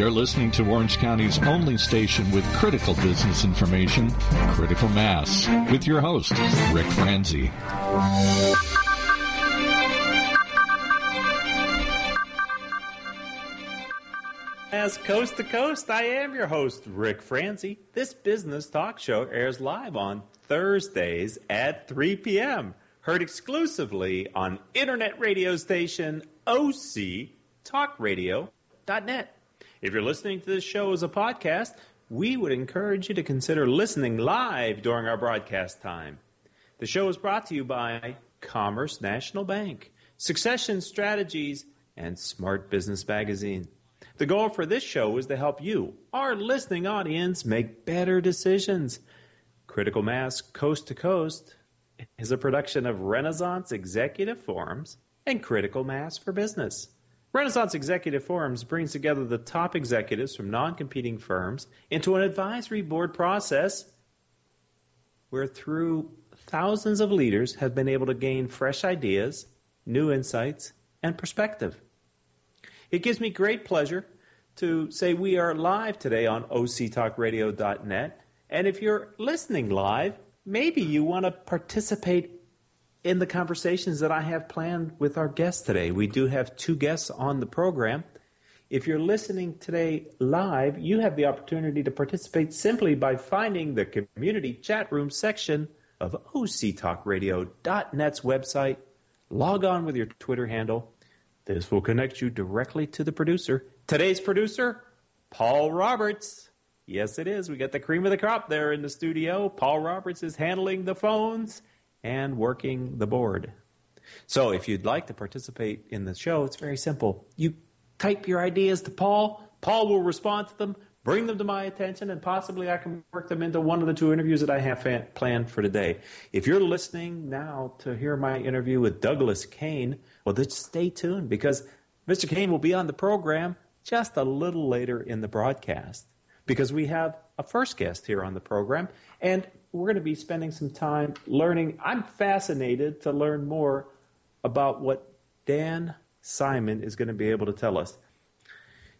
You're listening to Orange County's only station with critical business information, Critical Mass, with your host, Rick Franzi. As coast to coast, I am your host, Rick Franzi. This business talk show airs live on Thursdays at 3 p.m., heard exclusively on internet radio station OC TalkRadio.net. If you're listening to this show as a podcast, we would encourage you to consider listening live during our broadcast time. The show is brought to you by Commerce National Bank, Succession Strategies, and Smart Business Magazine. The goal for this show is to help you, our listening audience, make better decisions. Critical Mass Coast to Coast is a production of Renaissance Executive Forums and Critical Mass for Business. Renaissance Executive Forums brings together the top executives from non-competing firms into an advisory board process where through thousands of leaders have been able to gain fresh ideas, new insights, and perspective. It gives me great pleasure to say we are live today on OCTalkRadio.net, and if you're listening live, maybe you want to participate in the conversations that I have planned with our guests today. We do have two guests on the program. If you're listening today live, you have the opportunity to participate simply by finding the community chat room section of OCTalkRadio.net's website. Log on with your Twitter handle. This will connect you directly to the producer. Today's producer, Paul Roberts. Yes, it is. We got the cream of the crop there in the studio. Paul Roberts is handling the phones and working the board. So if you'd like to participate in the show, it's very simple. You type your ideas to Paul. Paul will respond to them, bring them to my attention, and possibly I can work them into one of the two interviews that I have planned for today. If you're listening now to hear my interview with Douglas Kane, well, just stay tuned because Mr. Kane will be on the program just a little later in the broadcast, because we have a first guest here on the program, and we're going to be spending some time learning. I'm fascinated to learn more about what Dan Simon is going to be able to tell us.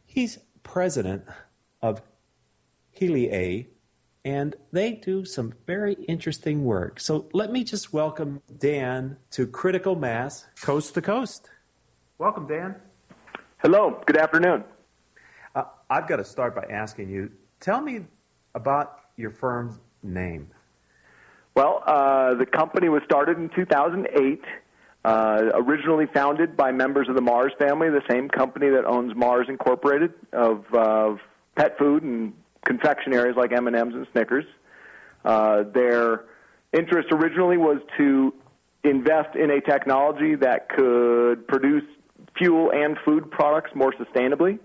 He's president of Heliae, and they do some very interesting work. So let me just welcome Dan to Critical Mass Coast to Coast. Welcome, Dan. Hello. Good afternoon. I've got to start by asking you, tell me about your firm's name. Well, the company was started in 2008, originally founded by members of the Mars family, the same company that owns Mars Incorporated of pet food and confectionaries like M&Ms and Snickers. Their interest originally was to invest in a technology that could produce fuel and food products more sustainably.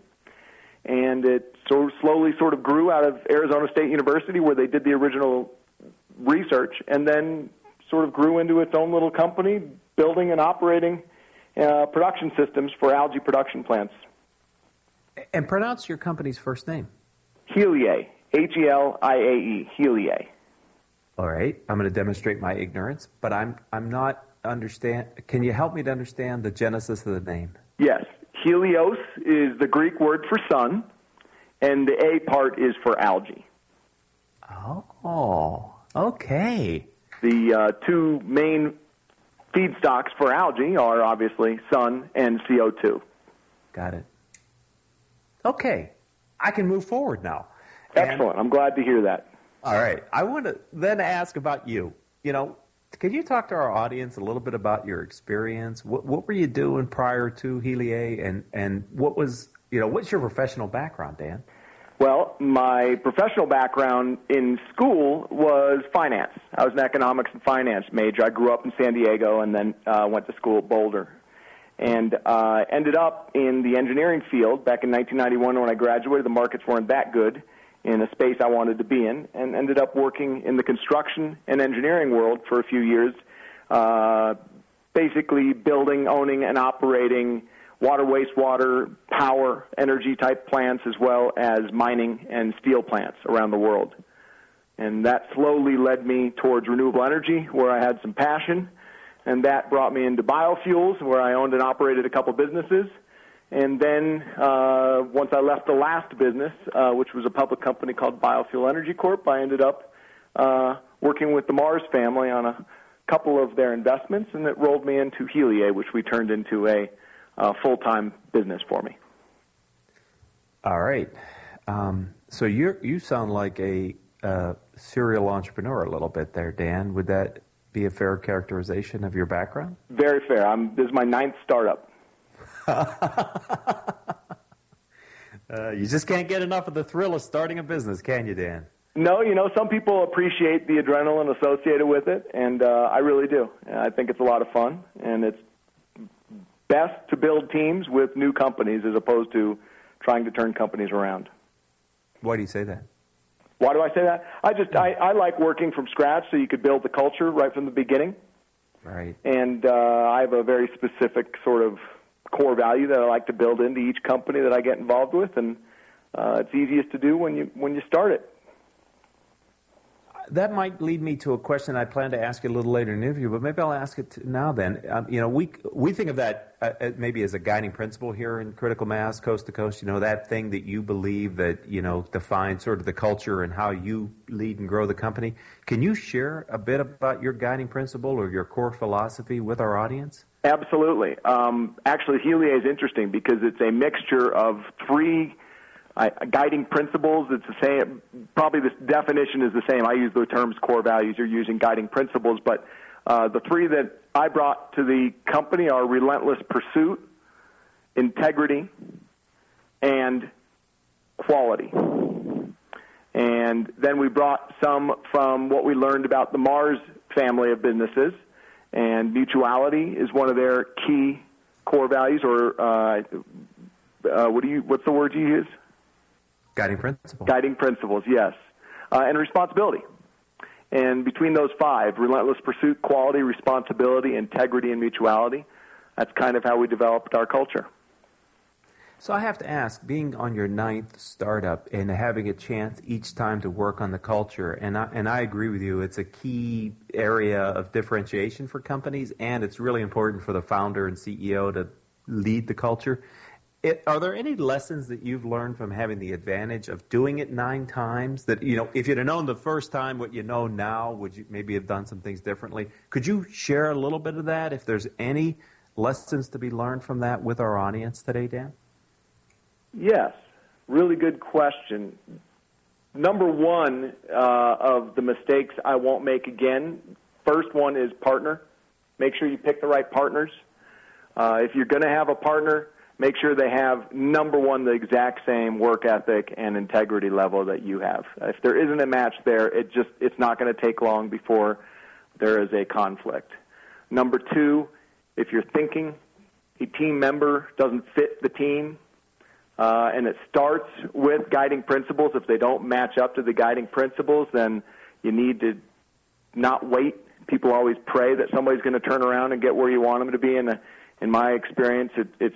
And it slowly grew out of Arizona State University, where they did the original research, and then sort of grew into its own little company, building and operating production systems for algae production plants. And pronounce your company's first name. Heliae, H-E-L-I-A-E, Heliae. All right. I'm going to demonstrate my ignorance, but I'm not understand. Can you help me to understand the genesis of the name? Yes. Helios is the Greek word for sun, and the A part is for algae. Oh, okay. The two main feedstocks for algae are obviously sun and CO2. Got it. Okay. I can move forward now. Excellent. I'm glad to hear that. All right. I want to then ask about you. You know, can you talk to our audience a little bit about your experience? What were you doing prior to Heliae, and what was, you know, what's your professional background, Dan? Well, my professional background in school was finance. I was an economics and finance major. I grew up in San Diego and then went to school at Boulder, and ended up in the engineering field back in 1991 when I graduated. The markets weren't that good in a space I wanted to be in, and ended up working in the construction and engineering world for a few years, basically building, owning, and operating water, wastewater, power, energy-type plants, as well as mining and steel plants around the world. And that slowly led me towards renewable energy, where I had some passion, and that brought me into biofuels, where I owned and operated a couple businesses, And then once I left the last business, which was a public company called Biofuel Energy Corp., I ended up working with the Mars family on a couple of their investments, and it rolled me into Heliae, which we turned into a full-time business for me. All right. So you sound like a serial entrepreneur a little bit there, Dan. Would that be a fair characterization of your background? Very fair. This is my ninth startup. You just can't get enough of the thrill of starting a business, can you, Dan? No, some people appreciate the adrenaline associated with it, and I really do. I think it's a lot of fun, and it's best to build teams with new companies as opposed to trying to turn companies around. Why do you say that? Why do I say that? I like working from scratch so you could build the culture right from the beginning. Right. And I have a very specific sort of core value that I like to build into each company that I get involved with, and it's easiest to do when you start it. That might lead me to a question I plan to ask you a little later in the interview, but maybe I'll ask it now then. We think of that maybe as a guiding principle here in Critical Mass, coast to coast, that thing that you believe that, defines sort of the culture and how you lead and grow the company. Can you share a bit about your guiding principle or your core philosophy with our audience? Absolutely. Actually, Heliae is interesting because it's a mixture of three guiding principles. It's the same. Probably this definition is the same. I use the terms core values. You're using guiding principles. But the three that I brought to the company are relentless pursuit, integrity, and quality. And then we brought some from what we learned about the Mars family of businesses. And mutuality is one of their key core values, or what's the word you use? Guiding principles. Guiding principles, yes. And responsibility. And between those five, relentless pursuit, quality, responsibility, integrity, and mutuality, that's kind of how we developed our culture. So I have to ask, being on your ninth startup and having a chance each time to work on the culture, and I agree with you, it's a key area of differentiation for companies, and it's really important for the founder and CEO to lead the culture. Are there any lessons that you've learned from having the advantage of doing it 9 times that, if you'd have known the first time what you know now, would you maybe have done some things differently? Could you share a little bit of that, if there's any lessons to be learned from that with our audience today, Dan? Yes. Really good question. Number one of the mistakes I won't make again, first one is partner. Make sure you pick the right partners. If you're going to have a partner, make sure they have, number one, the exact same work ethic and integrity level that you have. If there isn't a match there, it's not going to take long before there is a conflict. Number two, if you're thinking a team member doesn't fit the team, and it starts with guiding principles, if they don't match up to the guiding principles, then you need to not wait. People always pray that somebody's going to turn around and get where you want them to be. And in my experience, it's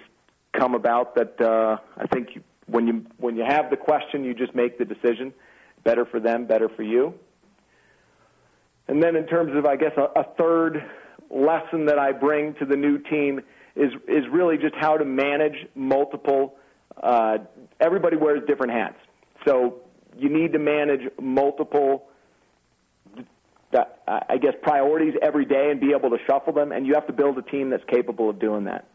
come about that I think when you have the question, you just make the decision. Better for them, better for you. And then in terms of, I guess, a third lesson that I bring to the new team is really just how to manage multiple. Everybody wears different hats, so you need to manage multiple, I guess, priorities every day and be able to shuffle them, and you have to build a team that's capable of doing that.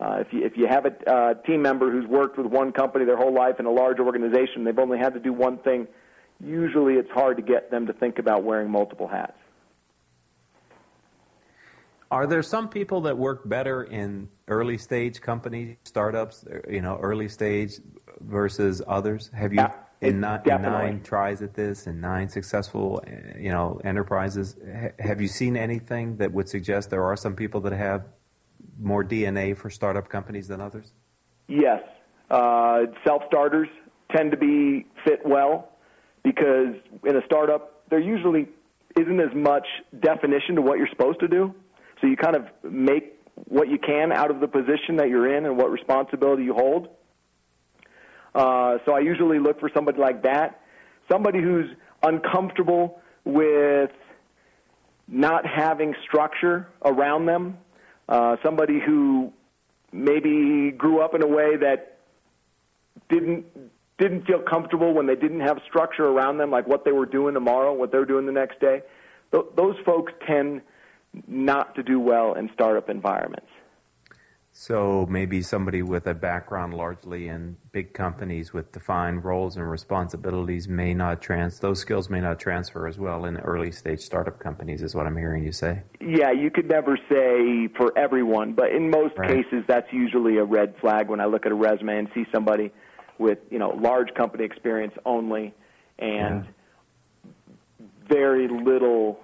If you have a team member who's worked with one company their whole life in a large organization, they've only had to do one thing, usually it's hard to get them to think about wearing multiple hats. Are there some people that work better in early stage companies, startups, early stage versus others? Have you, in 9 tries at this, in 9 successful, enterprises, have you seen anything that would suggest there are some people that have more DNA for startup companies than others? Yes. Self-starters tend to be fit well because in a startup, there usually isn't as much definition to what you're supposed to do. So you kind of make what you can out of the position that you're in and what responsibility you hold. So I usually look for somebody like that, somebody who's uncomfortable with not having structure around them, somebody who maybe grew up in a way that didn't feel comfortable when they didn't have structure around them, like what they were doing tomorrow, what they were doing the next day. Those folks tend not to do well in startup environments. So maybe somebody with a background largely in big companies with defined roles and responsibilities may not those skills may not transfer as well in early stage startup companies is what I'm hearing you say. Yeah, you could never say for everyone, but in most cases that's usually a red flag when I look at a resume and see somebody with, large company experience only and very little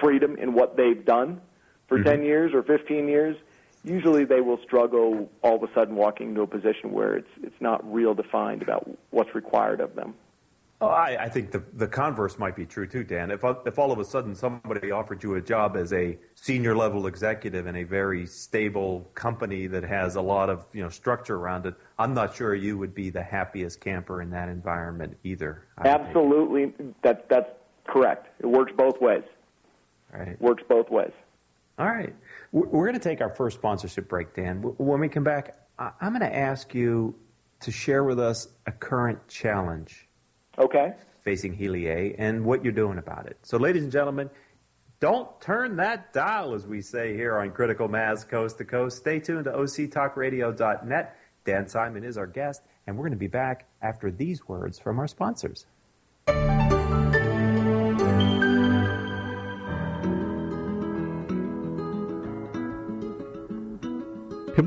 freedom in what they've done for 10 years or 15 years. Usually they will struggle all of a sudden walking into a position where it's not real defined about what's required of them. Oh, I think the converse might be true too, Dan. If all of a sudden somebody offered you a job as a senior level executive in a very stable company that has a lot of structure around it, I'm not sure you would be the happiest camper in that environment either. Absolutely, that's correct. It works both ways. Right. Works both ways. All right. We're going to take our first sponsorship break, Dan. When we come back, I'm going to ask you to share with us a current challenge facing Heliae and what you're doing about it. So, ladies and gentlemen, don't turn that dial, as we say here on Critical Mass Coast to Coast. Stay tuned to octalkradio.net. Dan Simon is our guest, and we're going to be back after these words from our sponsors. Can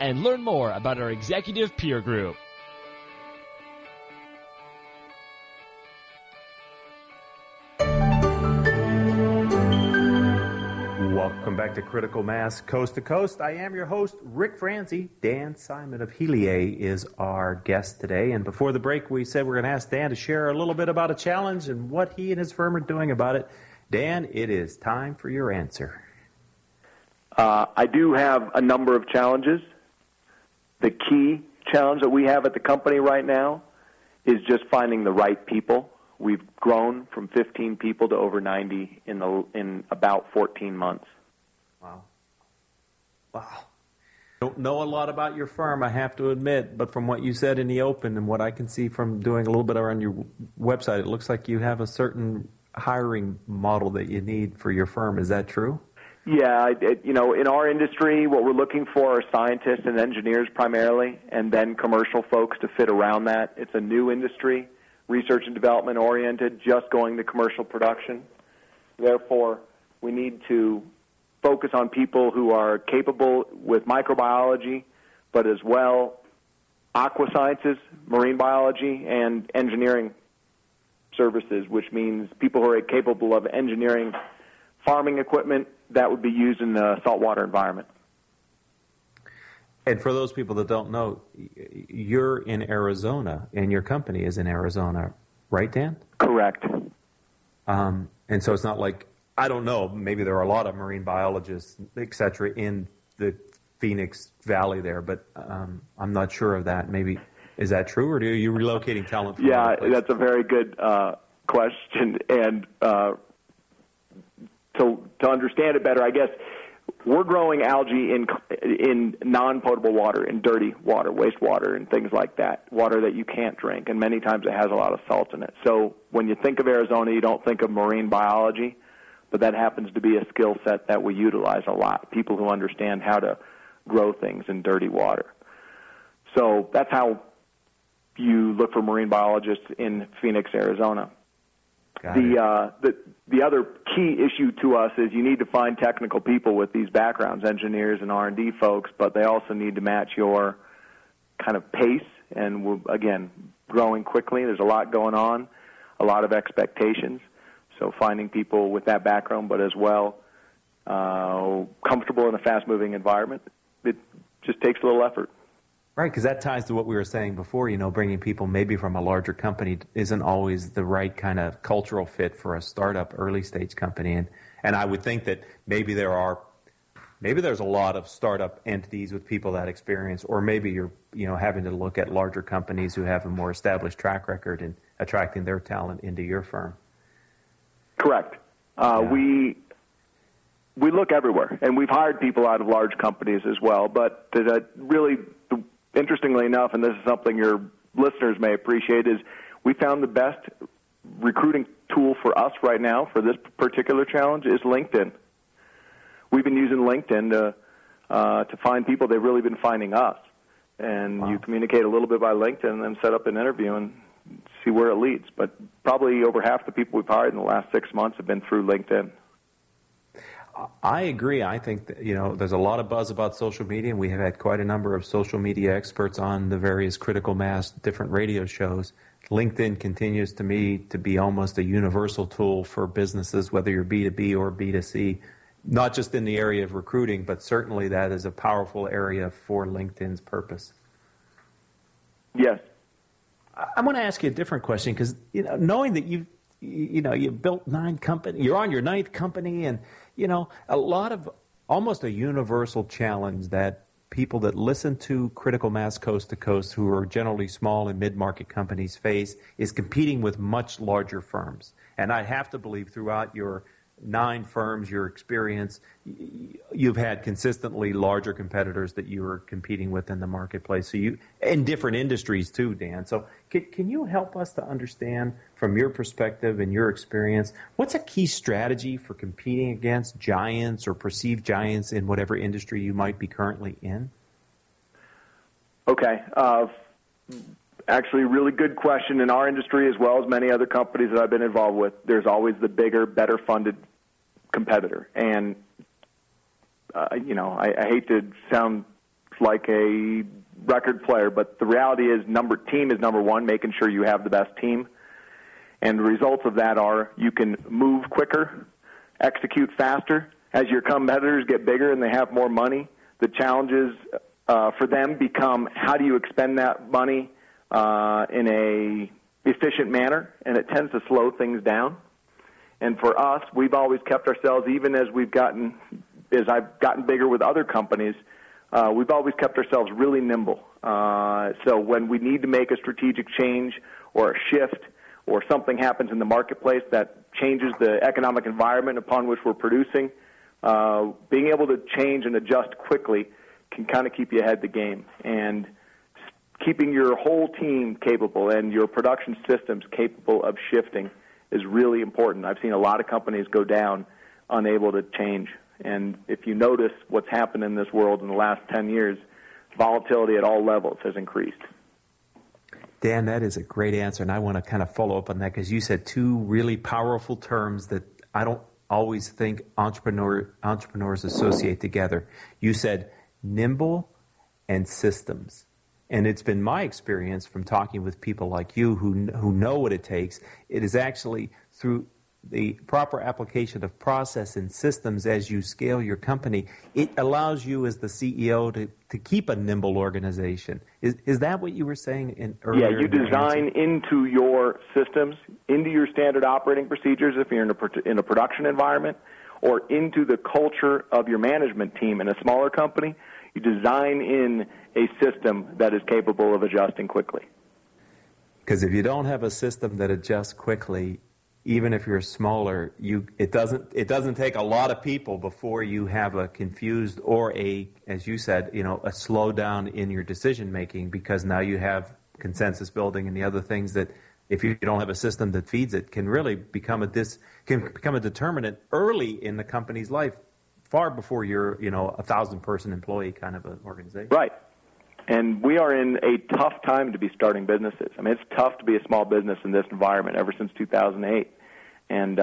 and learn more about our executive peer group. Welcome back to Critical Mass Coast to Coast. I am your host, Rick Franzi. Dan Simon of Heliae is our guest today. And before the break, we said we're going to ask Dan to share a little bit about a challenge and what he and his firm are doing about it. Dan, it is time for your answer. I do have a number of challenges. The key challenge that we have at the company right now is just finding the right people. We've grown from 15 people to over 90 in about 14 months. Wow. Don't know a lot about your firm, I have to admit, but from what you said in the open and what I can see from doing a little bit around your website, it looks like you have a certain hiring model that you need for your firm. Is that true? Yeah, in our industry, what we're looking for are scientists and engineers primarily, and then commercial folks to fit around that. It's a new industry, research and development oriented, just going to commercial production. Therefore, we need to focus on people who are capable with microbiology, but as well aqua sciences, marine biology, and engineering services, which means people who are capable of engineering farming equipment that would be used in the saltwater environment. And for those people that don't know, you're in Arizona, and your company is in Arizona, right, Dan? Correct. And so it's not like, I don't know, maybe there are a lot of marine biologists, et cetera, in the Phoenix Valley there, but I'm not sure of that. Maybe, is that true, or are you relocating talent from another place? Yeah, that's a very good question, and to understand it better, I guess, we're growing algae in non-potable water, in dirty water, wastewater, and things like that, water that you can't drink, and many times it has a lot of salt in it. So when you think of Arizona, you don't think of marine biology, but that happens to be a skill set that we utilize a lot, people who understand how to grow things in dirty water. So that's how you look for marine biologists in Phoenix, Arizona. The other key issue to us is you need to find technical people with these backgrounds, engineers and R&D folks, but they also need to match your kind of pace. And we're, again, growing quickly. There's a lot going on, a lot of expectations. So finding people with that background, but as well comfortable in a fast-moving environment, it just takes a little effort. Right, because that ties to what we were saying before, you know, bringing people maybe from a larger company isn't always the right kind of cultural fit for a startup early-stage company. And I would think that maybe there's a lot of startup entities with people that experience, or maybe you're, you know, having to look at larger companies who have a more established track record and attracting their talent into your firm. Correct. We look everywhere, and we've hired people out of large companies as well, but really, interestingly enough, and this is something your listeners may appreciate, is we found the best recruiting tool for us right now for this particular challenge is LinkedIn. We've been using LinkedIn to find people. They've really been finding us. And wow. You communicate a little bit by LinkedIn and then set up an interview and see where it leads. But probably over half the people we've hired in the last 6 months have been through LinkedIn. I agree. I think that, you know, there's a lot of buzz about social media, and we have had quite a number of social media experts on the various Critical Mass, different radio shows. LinkedIn continues to me to be almost a universal tool for businesses, whether you're B2B or B2C, not just in the area of recruiting, but certainly that is a powerful area for LinkedIn's purpose. Yes. I want to ask you a different question because, you know, knowing that you built 9 companies, you're on your 9th company, and you know, a lot of almost a universal challenge that people that listen to Critical Mass Coast to Coast, who are generally small and mid-market companies, face is competing with much larger firms. And I have to believe throughout your 9 firms, your experience, you've had consistently larger competitors that you are competing with in the marketplace. So you, in different industries too, Dan. So can you help us to understand from your perspective and your experience, what's a key strategy for competing against giants or perceived giants in whatever industry you might be currently in? Okay. Actually, really good question. In our industry, as well as many other companies that I've been involved with, there's always the bigger, better funded competitor. And, you know, I hate to sound like a record player, but the reality is team is number one, making sure you have the best team. And the results of that are you can move quicker, execute faster. As your competitors get bigger and they have more money, the challenges for them become how do you expend that money in a efficient manner, and it tends to slow things down. And for us, we've always kept ourselves, even as I've gotten bigger with other companies, we've always kept ourselves really nimble. So when we need to make a strategic change or a shift or something happens in the marketplace that changes the economic environment upon which we're producing, being able to change and adjust quickly can kind of keep you ahead of the game. And keeping your whole team capable and your production systems capable of shifting is really important. I've seen a lot of companies go down unable to change. And if you notice what's happened in this world in the last 10 years, volatility at all levels has increased. Dan, that is a great answer, and I want to kind of follow up on that because you said two really powerful terms that I don't always think entrepreneurs associate together. You said nimble and systems. And it's been my experience from talking with people like you who know what it takes. It is actually through the proper application of process and systems as you scale your company, it allows you as the CEO to keep a nimble organization. Is that what you were saying earlier? Yeah, you design into your systems, into your standard operating procedures if you're in a production environment, or into the culture of your management team in a smaller company. You design in a system that is capable of adjusting quickly. Because if you don't have a system that adjusts quickly, even if you're smaller, it doesn't take a lot of people before you have a confused or a, as you said, a slowdown in your decision making, because now you have consensus building and the other things that, if you don't have a system that feeds it, can really become a determinant early in the company's life, far before you're, a 1,000-person employee kind of an organization. Right. And we are in a tough time to be starting businesses. I mean, it's tough to be a small business in this environment ever since 2008. And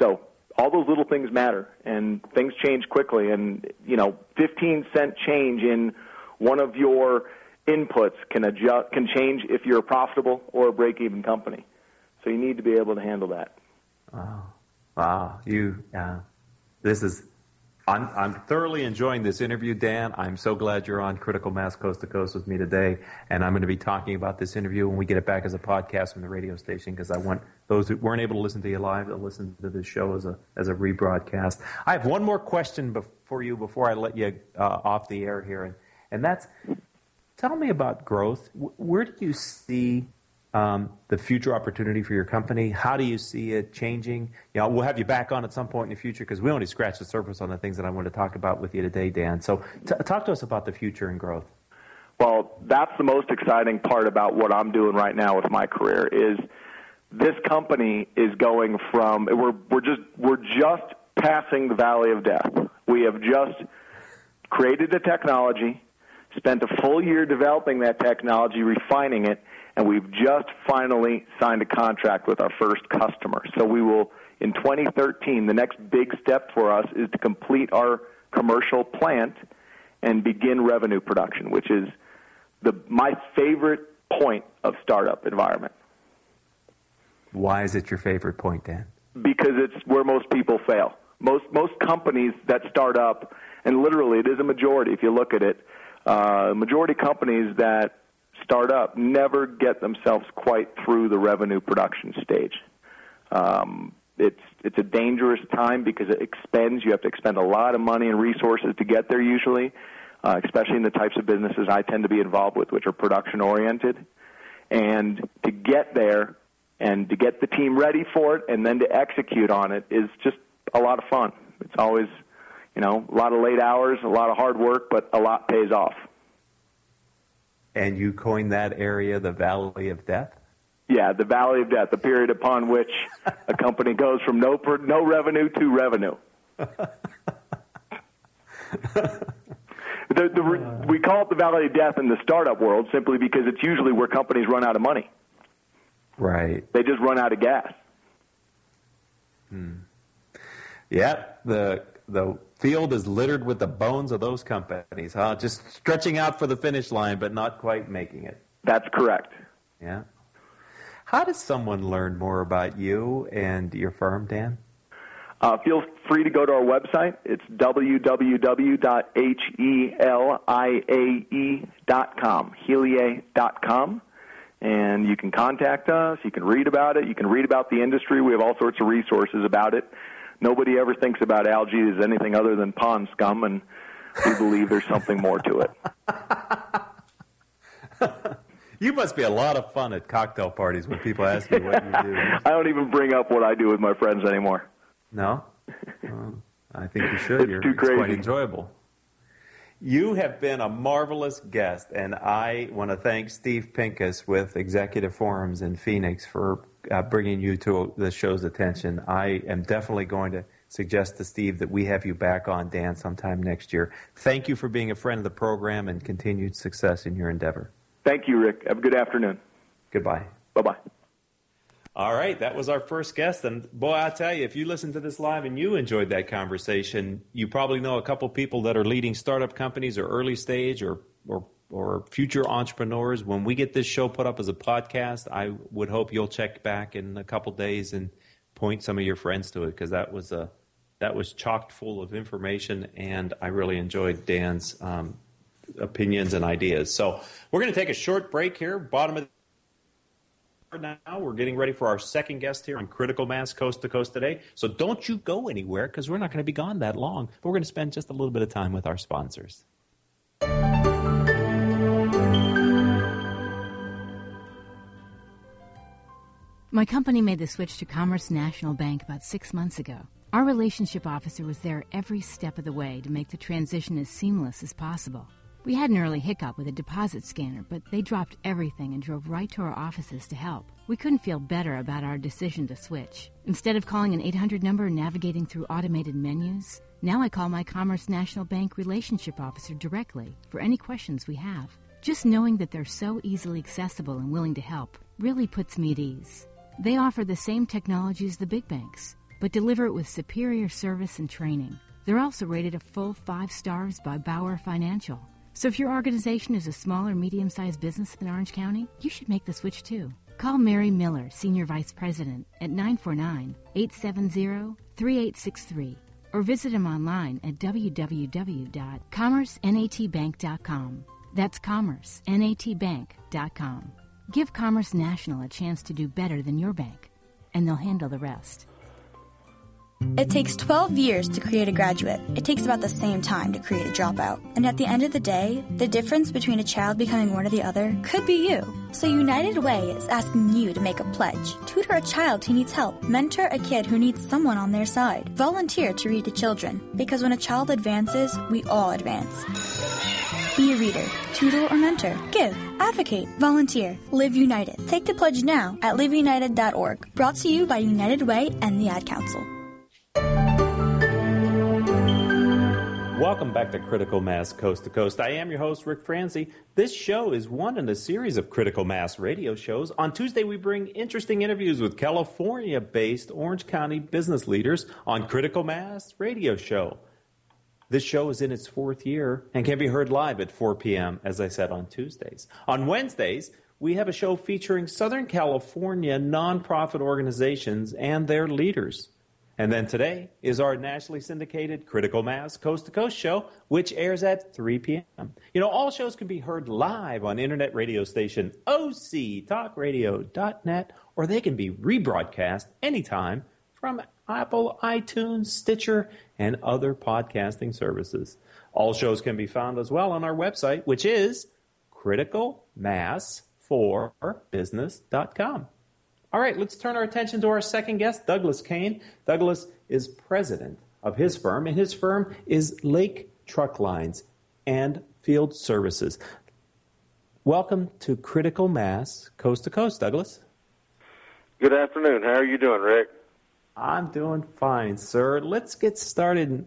so all those little things matter, and things change quickly. And, 15-cent change in one of your inputs can change if you're a profitable or a break-even company. So you need to be able to handle that. Wow. I'm thoroughly enjoying this interview, Dan. I'm so glad you're on Critical Mass Coast to Coast with me today, and I'm going to be talking about this interview when we get it back as a podcast from the radio station, because I want those who weren't able to listen to you live to listen to this show as a rebroadcast. I have one more question for you before I let you off the air here, and that's, tell me about growth. Where do you see the future opportunity for your company? How do you see it changing? We'll have you back on at some point in the future, because we only scratched the surface on the things that I want to talk about with you today, Dan. So talk to us about the future and growth. Well, that's the most exciting part about what I'm doing right now with my career, is this company is going from, we're just passing the valley of death. We have just created the technology, spent a full year developing that technology, refining it, and we've just finally signed a contract with our first customer. So we will, in 2013, the next big step for us is to complete our commercial plant and begin revenue production, which is my favorite point of startup environment. Why is it your favorite point, Dan? Because it's where most people fail. Most companies that start up, and literally it is a majority if you look at it, majority companies that start up never get themselves quite through the revenue production stage. It's a dangerous time because it expends. You have to expend a lot of money and resources to get there usually, especially in the types of businesses I tend to be involved with, which are production-oriented. And to get there and to get the team ready for it and then to execute on it is just a lot of fun. It's always, a lot of late hours, a lot of hard work, but a lot pays off. And you coined that area the Valley of Death? Yeah, the Valley of Death, the period upon which a company goes from no revenue to revenue. We call it the Valley of Death in the startup world simply because it's usually where companies run out of money. Right. They just run out of gas. Hmm. Yeah, the field is littered with the bones of those companies, huh? Just stretching out for the finish line, but not quite making it. That's correct. Yeah. How does someone learn more about you and your firm, Dan? Feel free to go to our website. It's www.heliae.com, heliae.com. And you can contact us. You can read about it. You can read about the industry. We have all sorts of resources about it. Nobody ever thinks about algae as anything other than pond scum, and we believe there's something more to it. You must be a lot of fun at cocktail parties when people ask you what you do. I don't even bring up what I do with my friends anymore. No? Well, I think you should. It's crazy. Quite enjoyable. You have been a marvelous guest, and I want to thank Steve Pincus with Executive Forums in Phoenix for bringing you to the show's attention. I am definitely going to suggest to Steve that we have you back on, Dan, sometime next year. Thank you for being a friend of the program, and continued success in your endeavor. Thank you, Rick. Have a good afternoon. Goodbye. Bye-bye. All right, that was our first guest, and boy, I tell you, if you listen to this live and you enjoyed that conversation, you probably know a couple people that are leading startup companies or early stage or future entrepreneurs. When we get this show put up as a podcast, I would hope you'll check back in a couple days and point some of your friends to it, because that was chock full of information, and I really enjoyed Dan's opinions and ideas. So we're going to take a short break here. Bottom of the now, we're getting ready for our second guest here on Critical Mass Coast to Coast today. So don't you go anywhere, because we're not going to be gone that long. But we're going to spend just a little bit of time with our sponsors. My company made the switch to Commerce National Bank about 6 months ago. Our relationship officer was there every step of the way to make the transition as seamless as possible. We had an early hiccup with a deposit scanner, but they dropped everything and drove right to our offices to help. We couldn't feel better about our decision to switch. Instead of calling an 800 number and navigating through automated menus, now I call my Commerce National Bank relationship officer directly for any questions we have. Just knowing that they're so easily accessible and willing to help really puts me at ease. They offer the same technology as the big banks, but deliver it with superior service and training. They're also rated a full 5 stars by Bauer Financial. So if your organization is a small or medium-sized business in Orange County, you should make the switch too. Call Mary Miller, Senior Vice President, at 949-870-3863 or visit them online at www.commercenatbank.com. That's commercenatbank.com. Give Commerce National a chance to do better than your bank, and they'll handle the rest. It takes 12 years to create a graduate. It takes about the same time to create a dropout. And at the end of the day, the difference between a child becoming one or the other could be you. So United Way is asking you to make a pledge. Tutor a child who needs help. Mentor a kid who needs someone on their side. Volunteer to read to children. Because when a child advances, we all advance. Be a reader. Tutor or mentor. Give. Advocate. Volunteer. Live United. Take the pledge now at liveunited.org. Brought to you by United Way and the Ad Council. Welcome back to Critical Mass Coast to Coast. I am your host, Rick Franzi. This show is one in a series of Critical Mass radio shows. On Tuesday, we bring interesting interviews with California-based Orange County business leaders on Critical Mass radio show. This show is in its 4th year and can be heard live at 4 p.m., as I said, on Tuesdays. On Wednesdays, we have a show featuring Southern California nonprofit organizations and their leaders. And then today is our nationally syndicated Critical Mass Coast to Coast show, which airs at 3 p.m. You know, all shows can be heard live on internet radio station OCTalkRadio.net, or they can be rebroadcast anytime from Apple, iTunes, Stitcher, and other podcasting services. All shows can be found as well on our website, which is criticalmassforbusiness.com. All right, let's turn our attention to our second guest, Douglas Kane. Douglas is president of his firm, and his firm is Lake Truck Lines and Field Services. Welcome to Critical Mass Coast to Coast, Douglas. Good afternoon. How are you doing, Rick? I'm doing fine, sir. Let's get started.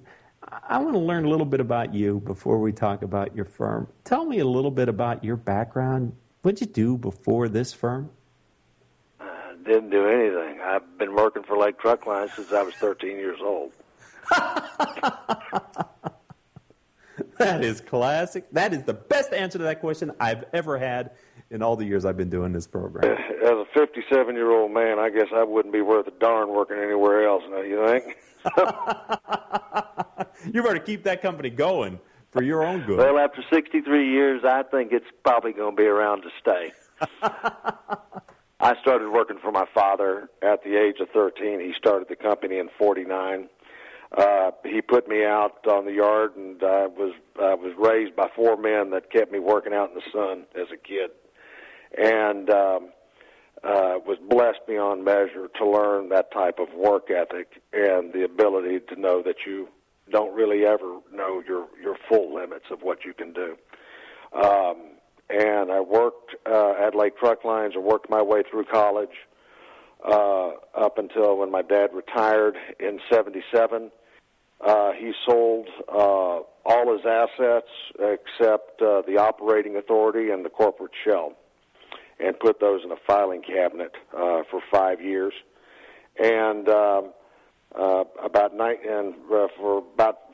I want to learn a little bit about you before we talk about your firm. Tell me a little bit about your background. What did you do before this firm? Didn't do anything. I've been working for Lake Truck Lines since I was 13 years old. That is classic. That is the best answer to that question I've ever had in all the years I've been doing this program. As a 57-year-old man, I guess I wouldn't be worth a darn working anywhere else, don't you think? You better keep that company going for your own good. Well, after 63 years, I think it's probably going to be around to stay. I started working for my father at the age of 13. He started the company in 49. He put me out on the yard, and I was raised by 4 men that kept me working out in the sun as a kid, and was blessed beyond measure to learn that type of work ethic and the ability to know that you don't really ever know your full limits of what you can do. And I worked at Lake Truck Lines. I worked my way through college up until when my dad retired in 77. He sold all his assets except the operating authority and the corporate shell and put those in a filing cabinet for 5 years. And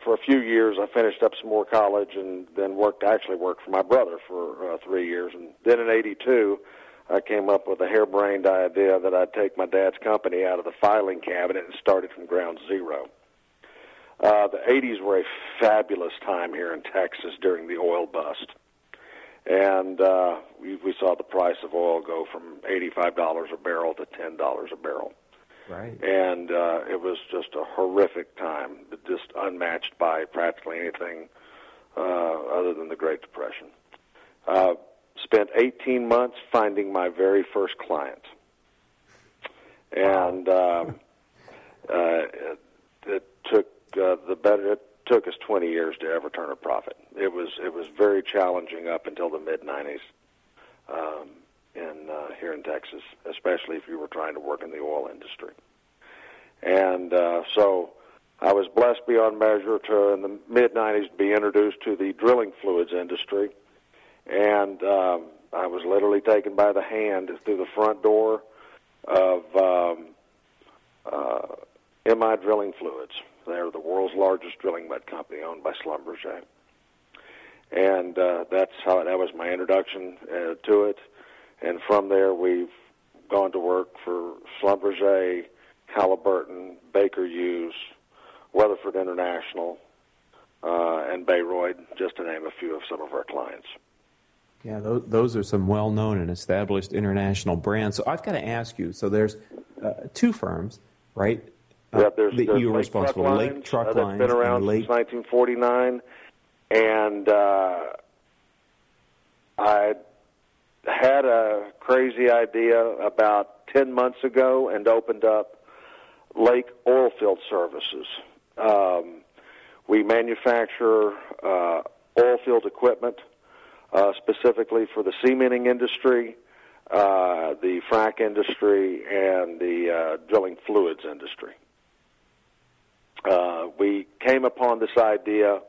for a few years, I finished up some more college and then worked for my brother for 3 years. And then in '82, I came up with a harebrained idea that I'd take my dad's company out of the filing cabinet and start it from ground zero. The 80s were a fabulous time here in Texas during the oil bust. And we saw the price of oil go from $85 a barrel to $10 a barrel. Right. And it was just a horrific time, just unmatched by practically anything other than the Great Depression. Spent 18 months finding my very first client. And it took us 20 years to ever turn a profit. It was very challenging up until the mid-90s here in Texas, especially if you were trying to work in the oil industry. And so I was blessed beyond measure to, in the mid-90s, be introduced to the drilling fluids industry. And I was literally taken by the hand through the front door of MI Drilling Fluids. They're the world's largest drilling mud company, owned by Schlumberger. And that was my introduction to it. And from there, we've gone to work for Schlumberger, Halliburton, Baker Hughes, Weatherford International, and Bayroid, just to name a few of some of our clients. Yeah, those are some well-known and established international brands. So I've got to ask you, so there's two firms, right? Yeah, there's you were responsible for Lake Truck Lines. That's been around since 1949, and I had a crazy idea about 10 months ago and opened up Lake Oilfield Services. We manufacture oilfield equipment specifically for the cementing industry, the frac industry, and the drilling fluids industry. We came upon this idea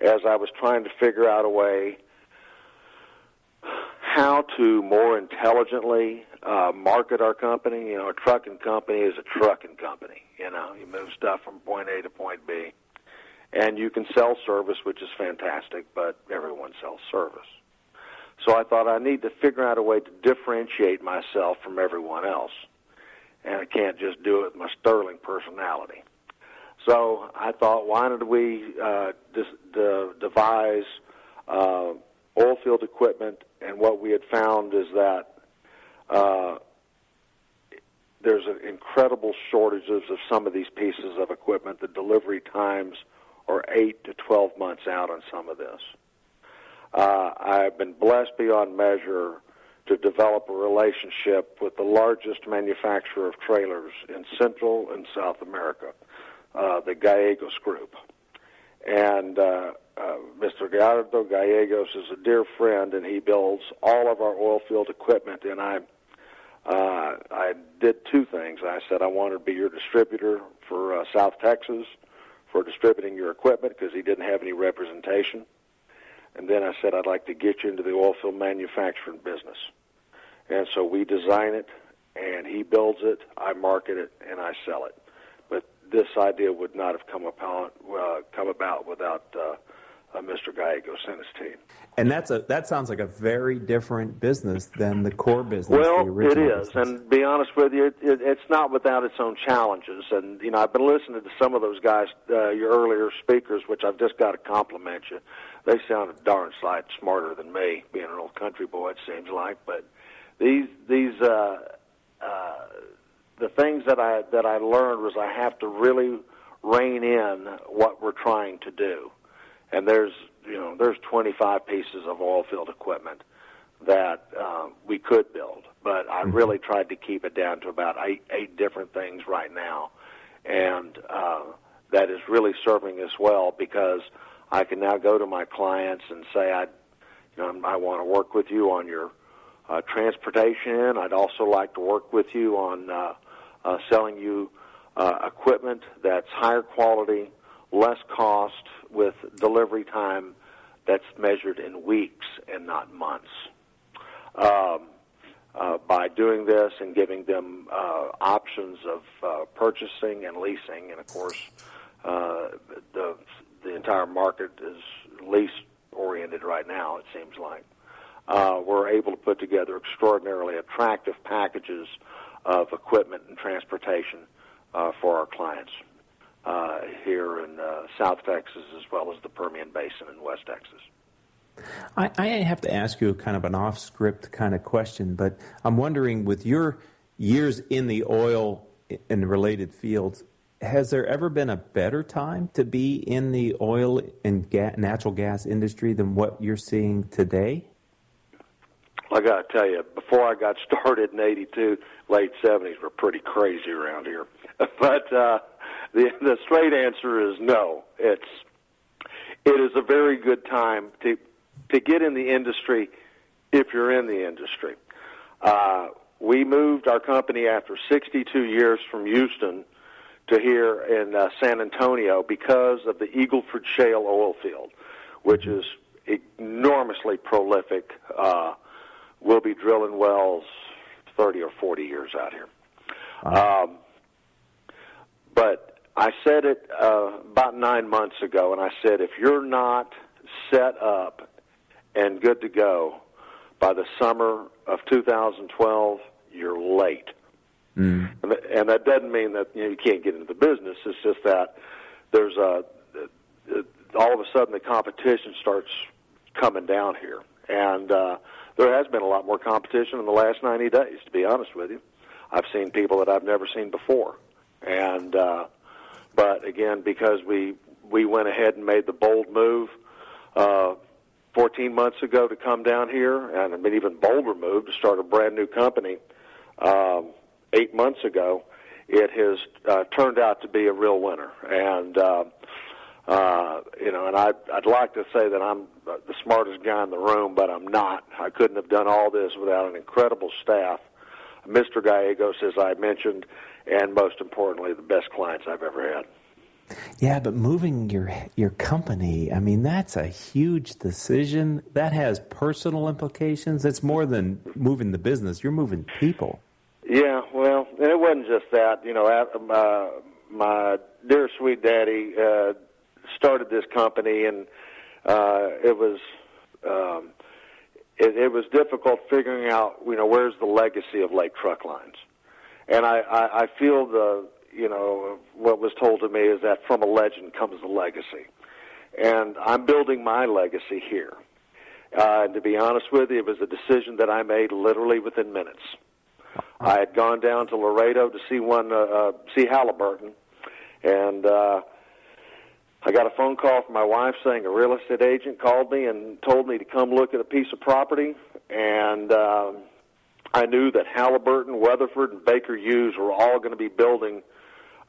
as I was trying to figure out a way how to more intelligently market our company. You know, a trucking company is a trucking company. You know, you move stuff from point A to point B. And you can sell service, which is fantastic, but everyone sells service. So I thought I need to figure out a way to differentiate myself from everyone else. And I can't just do it with my sterling personality. So I thought, why don't we devise oilfield equipment? And what we had found is that there's an incredible shortages of some of these pieces of equipment. The delivery times are 8 to 12 months out on some of this. I've been blessed beyond measure to develop a relationship with the largest manufacturer of trailers in Central and South America, the Gallegos Group. And Mr. Gallardo Gallegos is a dear friend, and he builds all of our oil field equipment. And I did two things. I said I wanted to be your distributor for South Texas for distributing your equipment, because he didn't have any representation. And then I said, I'd like to get you into the oilfield manufacturing business. And so we design it, and he builds it, I market it, and I sell it. But this idea would not have come about without Mr. Gallegos and his team. And that sounds like a very different business than the core business. Well, it is. Business. And to be honest with you, it's not without its own challenges. And, you know, I've been listening to some of those guys, your earlier speakers, which I've just got to compliment you. They sound a darn sight smarter than me, being an old country boy, it seems like. But the things that I learned was I have to really rein in what we're trying to do. And there's 25 pieces of oil field equipment that we could build, but I really tried to keep it down to about eight different things right now, and that is really serving us well, because I can now go to my clients and say, I want to work with you on your transportation. I'd also like to work with you on selling you equipment that's higher quality, less cost, with delivery time that's measured in weeks and not months. By doing this and giving them options of purchasing and leasing, and of course the entire market is lease oriented right now, it seems like. were able to put together extraordinarily attractive packages of equipment and transportation for our clients here in South Texas as well as the Permian Basin in West Texas. I have to ask you kind of an off-script kind of question, but I'm wondering, with your years in the oil and related fields, has there ever been a better time to be in the oil and natural gas industry than what you're seeing today? I got to tell you, before I got started in 82, late 70s were pretty crazy around here. But the straight answer is no. It is a very good time to get in the industry if you're in the industry. We moved our company after 62 years from Houston to here in San Antonio because of the Eagleford Shale oil field, which is enormously prolific. We'll be drilling wells 30 or 40 years out here. Wow. But I said it about 9 months ago, and I said, if you're not set up and good to go by the summer of 2012, you're late. Mm. And that doesn't mean that you can't get into the business. It's just that there's all of a sudden the competition starts coming down here. And there has been a lot more competition in the last 90 days, to be honest with you. I've seen people that I've never seen before. And but, again, because we went ahead and made the bold move 14 months ago to come down here, and an even bolder move to start a brand-new company 8 months ago, it has turned out to be a real winner. And, and I'd like to say that I'm the smartest guy in the room, but I'm not. I couldn't have done all this without an incredible staff, Mr. Gallegos, as I mentioned, and most importantly, the best clients I've ever had. Yeah, but moving your company, I mean, that's a huge decision. That has personal implications. It's more than moving the business. You're moving people. Yeah, well, and it wasn't just that. You know, my dear sweet daddy started this company, and it was difficult figuring out, you know, where's the legacy of Lake Truck Lines. And I feel what was told to me is that from a legend comes the legacy. And I'm building my legacy here. And to be honest with you, it was a decision that I made literally within minutes. I had gone down to Laredo to see Halliburton, and I got a phone call from my wife saying a real estate agent called me and told me to come look at a piece of property, and I knew that Halliburton, Weatherford, and Baker Hughes were all going to be building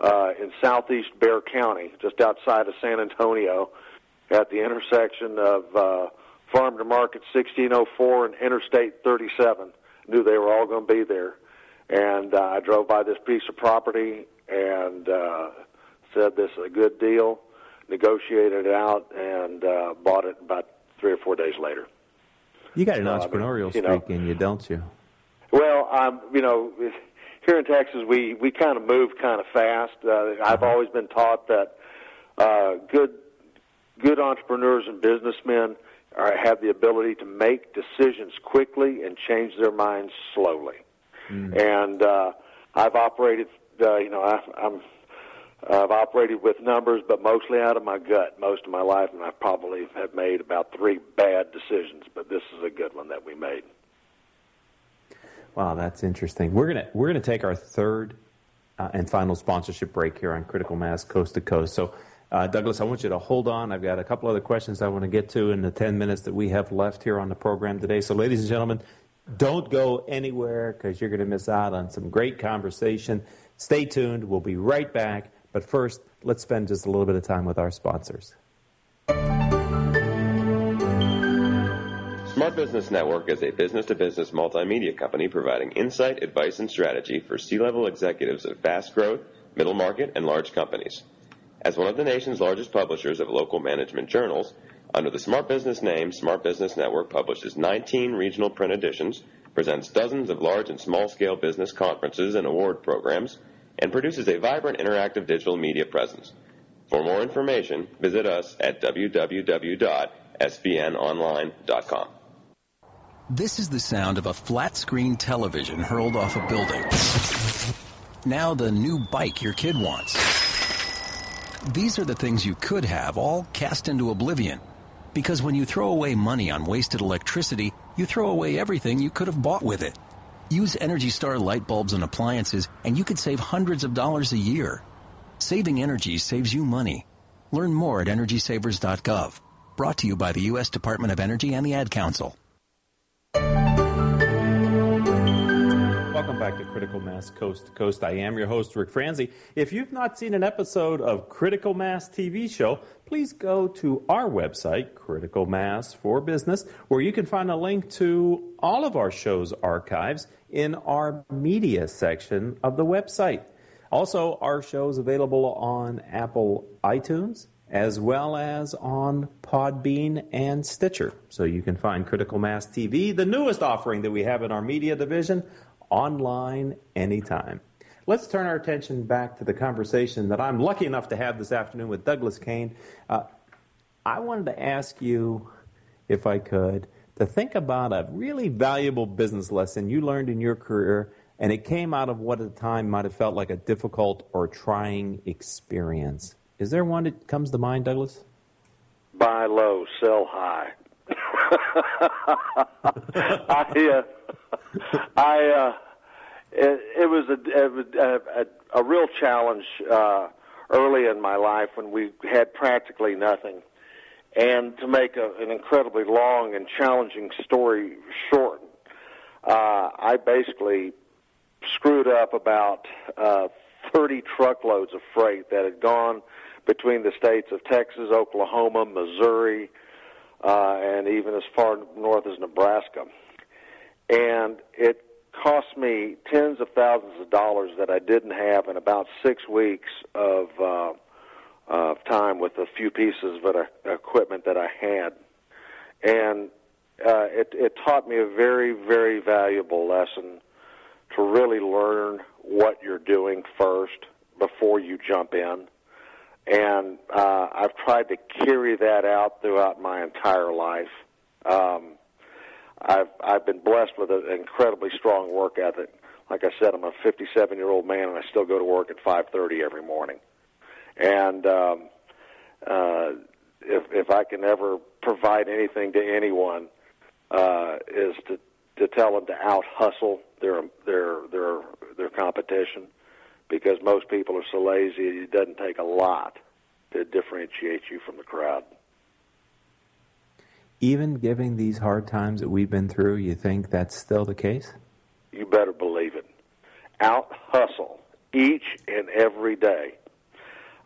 in southeast Bexar County, just outside of San Antonio, at the intersection of Farm to Market 1604 and Interstate 37. Knew they were all going to be there, and I drove by this piece of property and said this is a good deal, negotiated it out, and bought it about 3 or 4 days later. You got an entrepreneurial streak in you, don't you? Well, here in Texas, we kind of move kind of fast. I've always been taught that good entrepreneurs and businessmen have the ability to make decisions quickly and change their minds slowly. Mm. And I've operated, I've operated with numbers, but mostly out of my gut most of my life, and I probably have made about 3 bad decisions, but this is a good one that we made. Wow, that's interesting. We're gonna take our third and final sponsorship break here on Critical Mass Coast to Coast. So. Douglas, I want you to hold on. I've got a couple other questions I want to get to in the 10 minutes that we have left here on the program today. So, ladies and gentlemen, don't go anywhere because you're going to miss out on some great conversation. Stay tuned. We'll be right back. But first, let's spend just a little bit of time with our sponsors. Smart Business Network is a business-to-business multimedia company providing insight, advice, and strategy for C-level executives of fast growth, middle market, and large companies. As one of the nation's largest publishers of local management journals, under the Smart Business name, Smart Business Network publishes 19 regional print editions, presents dozens of large and small-scale business conferences and award programs, and produces a vibrant interactive digital media presence. For more information, visit us at www.sbnonline.com. This is the sound of a flat-screen television hurled off a building. Now the new bike your kid wants. These are the things you could have, all cast into oblivion. Because when you throw away money on wasted electricity, you throw away everything you could have bought with it. Use Energy Star light bulbs and appliances, and you could save hundreds of dollars a year. Saving energy saves you money. Learn more at EnergySavers.gov. Brought to you by the U.S. Department of Energy and the Ad Council. Welcome back to Critical Mass Coast to Coast. I am your host, Rick Franzi. If you've not seen an episode of Critical Mass TV show, please go to our website, Critical Mass for Business, where you can find a link to all of our show's archives in our media section of the website. Also, our show is available on Apple iTunes, as well as on Podbean and Stitcher. So you can find Critical Mass TV, the newest offering that we have in our media division, online anytime. Let's turn our attention back to the conversation that I'm lucky enough to have this afternoon with Douglas Kane. I wanted to ask you, if I could, to think about a really valuable business lesson you learned in your career, and it came out of what at the time might have felt like a difficult or trying experience. Is there one that comes to mind, Douglas? Buy low, sell high. It was a real challenge early in my life when we had practically nothing, and to make an incredibly long and challenging story short, I basically screwed up about 30 truckloads of freight that had gone between the states of Texas, Oklahoma, Missouri, and even as far north as Nebraska. And it cost me tens of thousands of dollars that I didn't have, in about 6 weeks of time with a few pieces of equipment that I had. And it taught me a very, very valuable lesson to really learn what you're doing first before you jump in. And I've tried to carry that out throughout my entire life. I've been blessed with an incredibly strong work ethic. Like I said, I'm a 57-year-old man, and I still go to work at 5:30 every morning. And if I can ever provide anything to anyone, is to tell them to out-hustle their competition, because most people are so lazy, it doesn't take a lot to differentiate you from the crowd. Even given these hard times that we've been through, you think that's still the case? You better believe it. Out-hustle each and every day.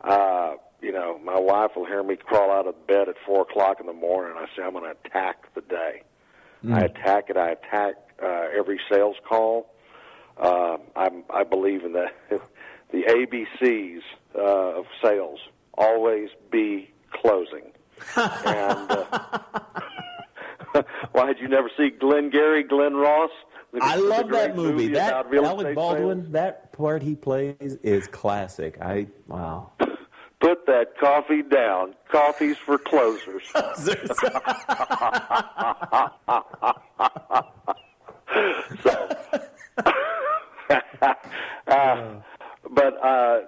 My wife will hear me crawl out of bed at 4 o'clock in the morning, and I say, I'm going to attack the day. Mm. I attack it. I attack every sales call. I believe in the ABCs of sales. Always be closing. And why did you never see Glengarry Glen Ross? I love that movie. That Alec Baldwin sales. That part he plays is classic. Wow. Put that coffee down. Coffee's for closers. So but I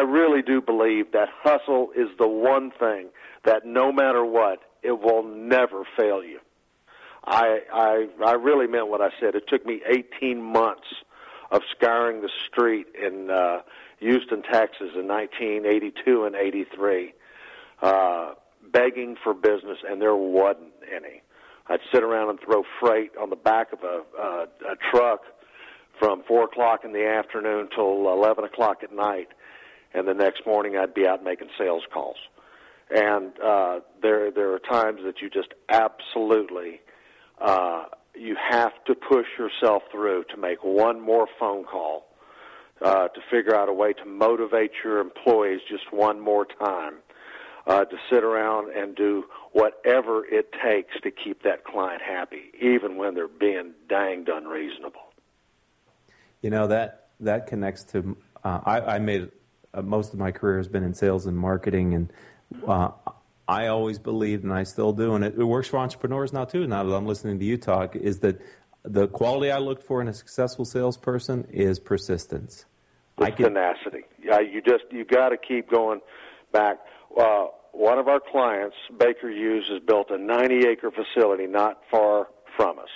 really do believe that hustle is the one thing that no matter what, it will never fail you. I really meant what I said. It took me 18 months of scouring the street in Houston, Texas in 1982 and 83, begging for business, and there wasn't any. I'd sit around and throw freight on the back of a truck from 4 o'clock in the afternoon till 11 o'clock at night, and the next morning I'd be out making sales calls. And there are times that you just absolutely, you have to push yourself through to make one more phone call, to figure out a way to motivate your employees just one more time, to sit around and do whatever it takes to keep that client happy, even when they're being danged unreasonable. You know, that connects to, I made, most of my career has been in sales and marketing, and I always believed, and I still do, and it works for entrepreneurs now too, now that I'm listening to you talk, is that the quality I look for in a successful salesperson is persistence. Tenacity. Yeah, you got to keep going back. One of our clients, Baker Hughes, has built a 90-acre facility not far from us,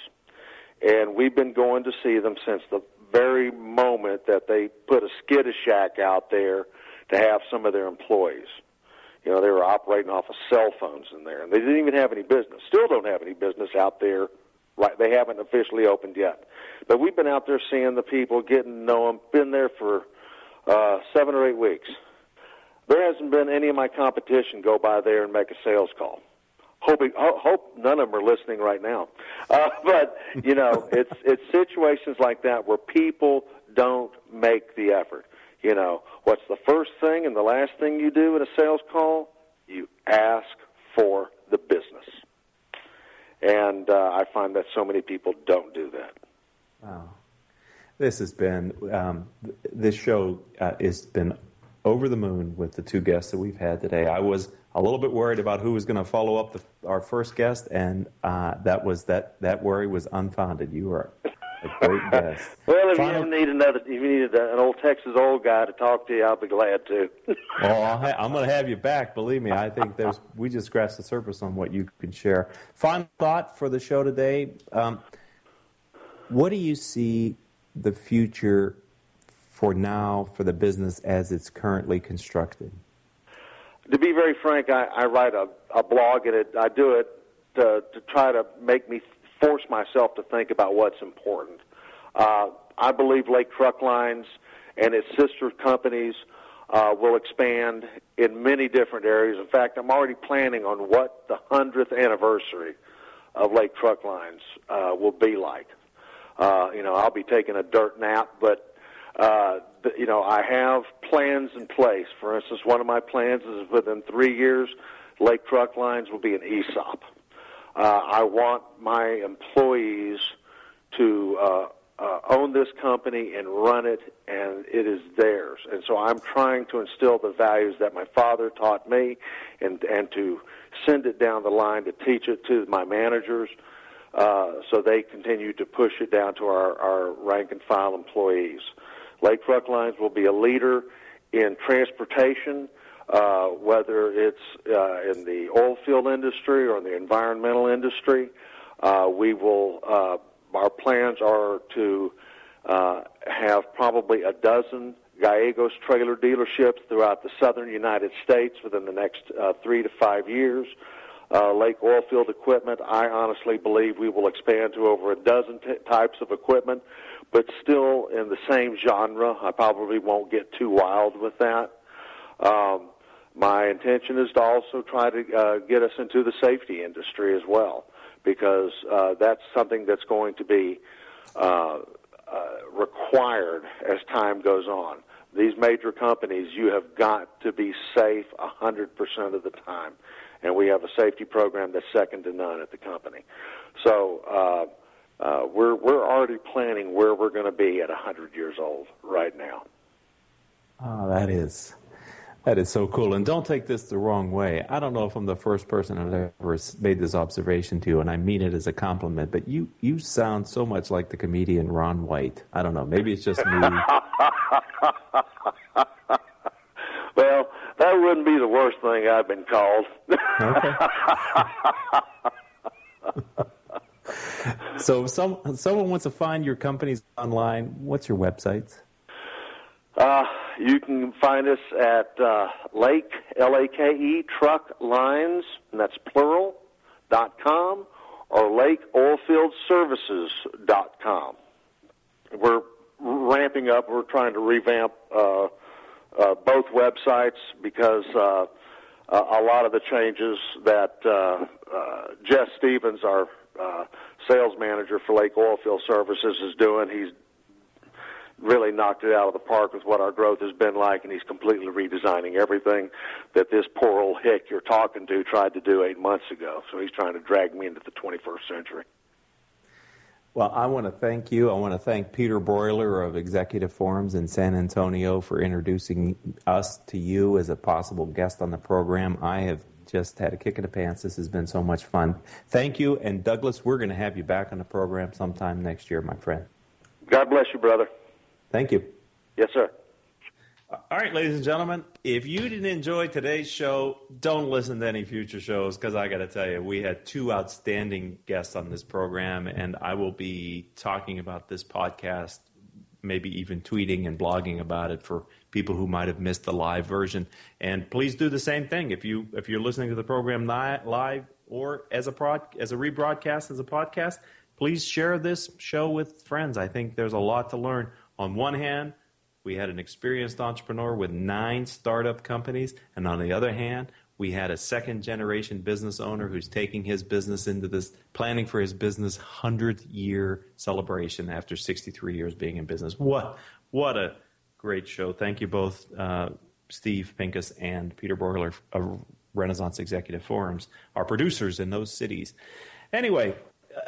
and we've been going to see them since the very moment that they put a skid-a-shack out there to have some of their employees. You know, they were operating off of cell phones in there, and they didn't even have any business. Still don't have any business out there. Right, they haven't officially opened yet. But we've been out there seeing the people, getting to know them, been there for 7 or 8 weeks. There hasn't been any of my competition go by there and make a sales call. Hope none of them are listening right now. But, you know, it's situations like that where people don't make the effort. You know, what's the first thing and the last thing you do at a sales call? You ask for the business. And I find that so many people don't do that. Wow. This has been, this show has been over the moon with the two guests that we've had today. I was a little bit worried about who was going to follow up our first guest, and that worry was unfounded. You were a great guest. Well, if you need an old Texas old guy to talk to you, I'll be glad to. I'm going to have you back. Believe me, I think we just scratched the surface on what you can share. Final thought for the show today. What do you see the future for now for the business as it's currently constructed? To be very frank, I write a blog, and I do it to try to force myself to think about what's important. I believe Lake Truck Lines and its sister companies will expand in many different areas. In fact, I'm already planning on what the 100th anniversary of Lake Truck Lines will be like. You know, I'll be taking a dirt nap, but, you know, I have plans in place. For instance, one of my plans is within 3 years, Lake Truck Lines will be an ESOP. I want my employees to own this company and run it, and it is theirs. And so I'm trying to instill the values that my father taught me and to send it down the line, to teach it to my managers so they continue to push it down to our rank-and-file employees. Lake Truck Lines will be a leader in transportation, whether it's in the oil field industry or in the environmental industry. Our plans are to have probably a dozen Gallegos trailer dealerships throughout the southern United States within the next 3 to 5 years. Lake Oilfield Equipment, I honestly believe we will expand to over a dozen types of equipment, but still in the same genre. I probably won't get too wild with that. My intention is to also try to get us into the safety industry as well, because that's something that's going to be required as time goes on. These major companies, you have got to be safe 100% of the time, and we have a safety program that's second to none at the company. So we're already planning where we're going to be at 100 years old right now. Oh, that is so cool. And don't take this the wrong way. I don't know if I'm the first person who's ever made this observation to you, and I mean it as a compliment, but you sound so much like the comedian Ron White. I don't know. Maybe it's just me. Well, that wouldn't be the worst thing I've been called. Okay. So if someone wants to find your companies online, what's your websites? You can find us at Lake, L-A-K-E, Truck Lines, and that's plural, .com, or LakeOilfieldServices.com. We're ramping up. We're trying to revamp both websites because a lot of the changes that Jeff Stevens, our sales manager for Lake Oilfield Services, is doing, he's really knocked it out of the park with what our growth has been like, and he's completely redesigning everything that this poor old hick you're talking to tried to do 8 months ago. So he's trying to drag me into the 21st century. Well, I want to thank you. I want to thank Peter Broiler of Executive Forums in San Antonio for introducing us to you as a possible guest on the program. I have Just had a kick in the pants. This has been so much fun. Thank you. And Douglas, we're going to have you back on the program sometime next year, my friend. God bless you, brother. Thank you. Yes, sir. All right, ladies and gentlemen, if you didn't enjoy today's show, don't listen to any future shows, because I got to tell you, we had two outstanding guests on this program, and I will be talking about this podcast, maybe even tweeting and blogging about it for people who might have missed the live version. And please do the same thing. If you're listening to the program live or as a rebroadcast, as a podcast, please share this show with friends. I think there's a lot to learn. On one hand, we had an experienced entrepreneur with 9 startup companies. And on the other hand, we had a second-generation business owner who's taking his business into this, planning for his business 100-year celebration after 63 years being in business. What a great show. Thank you both, Steve Pincus and Peter Broiler of Renaissance Executive Forums, our producers in those cities. Anyway,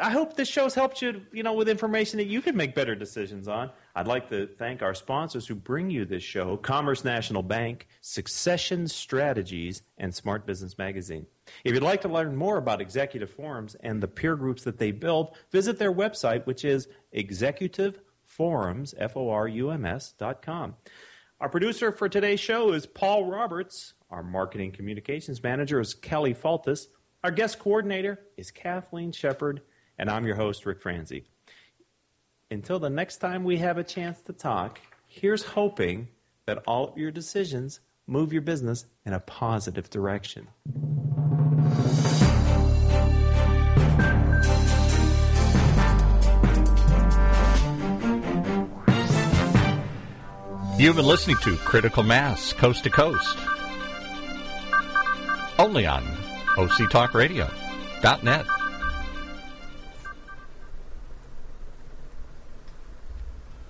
I hope this show's helped you, with information that you can make better decisions on. I'd like to thank our sponsors who bring you this show, Commerce National Bank, Succession Strategies, and Smart Business Magazine. If you'd like to learn more about executive forums and the peer groups that they build, visit their website, which is executiveforums.com. Our producer for today's show is Paul Roberts. Our marketing communications manager is Kelly Faltus. Our guest coordinator is Kathleen Shepard. And I'm your host, Rick Franzi. Until the next time we have a chance to talk, here's hoping that all of your decisions move your business in a positive direction. You've been listening to Critical Mass, Coast to Coast, only on OCTalkRadio.net.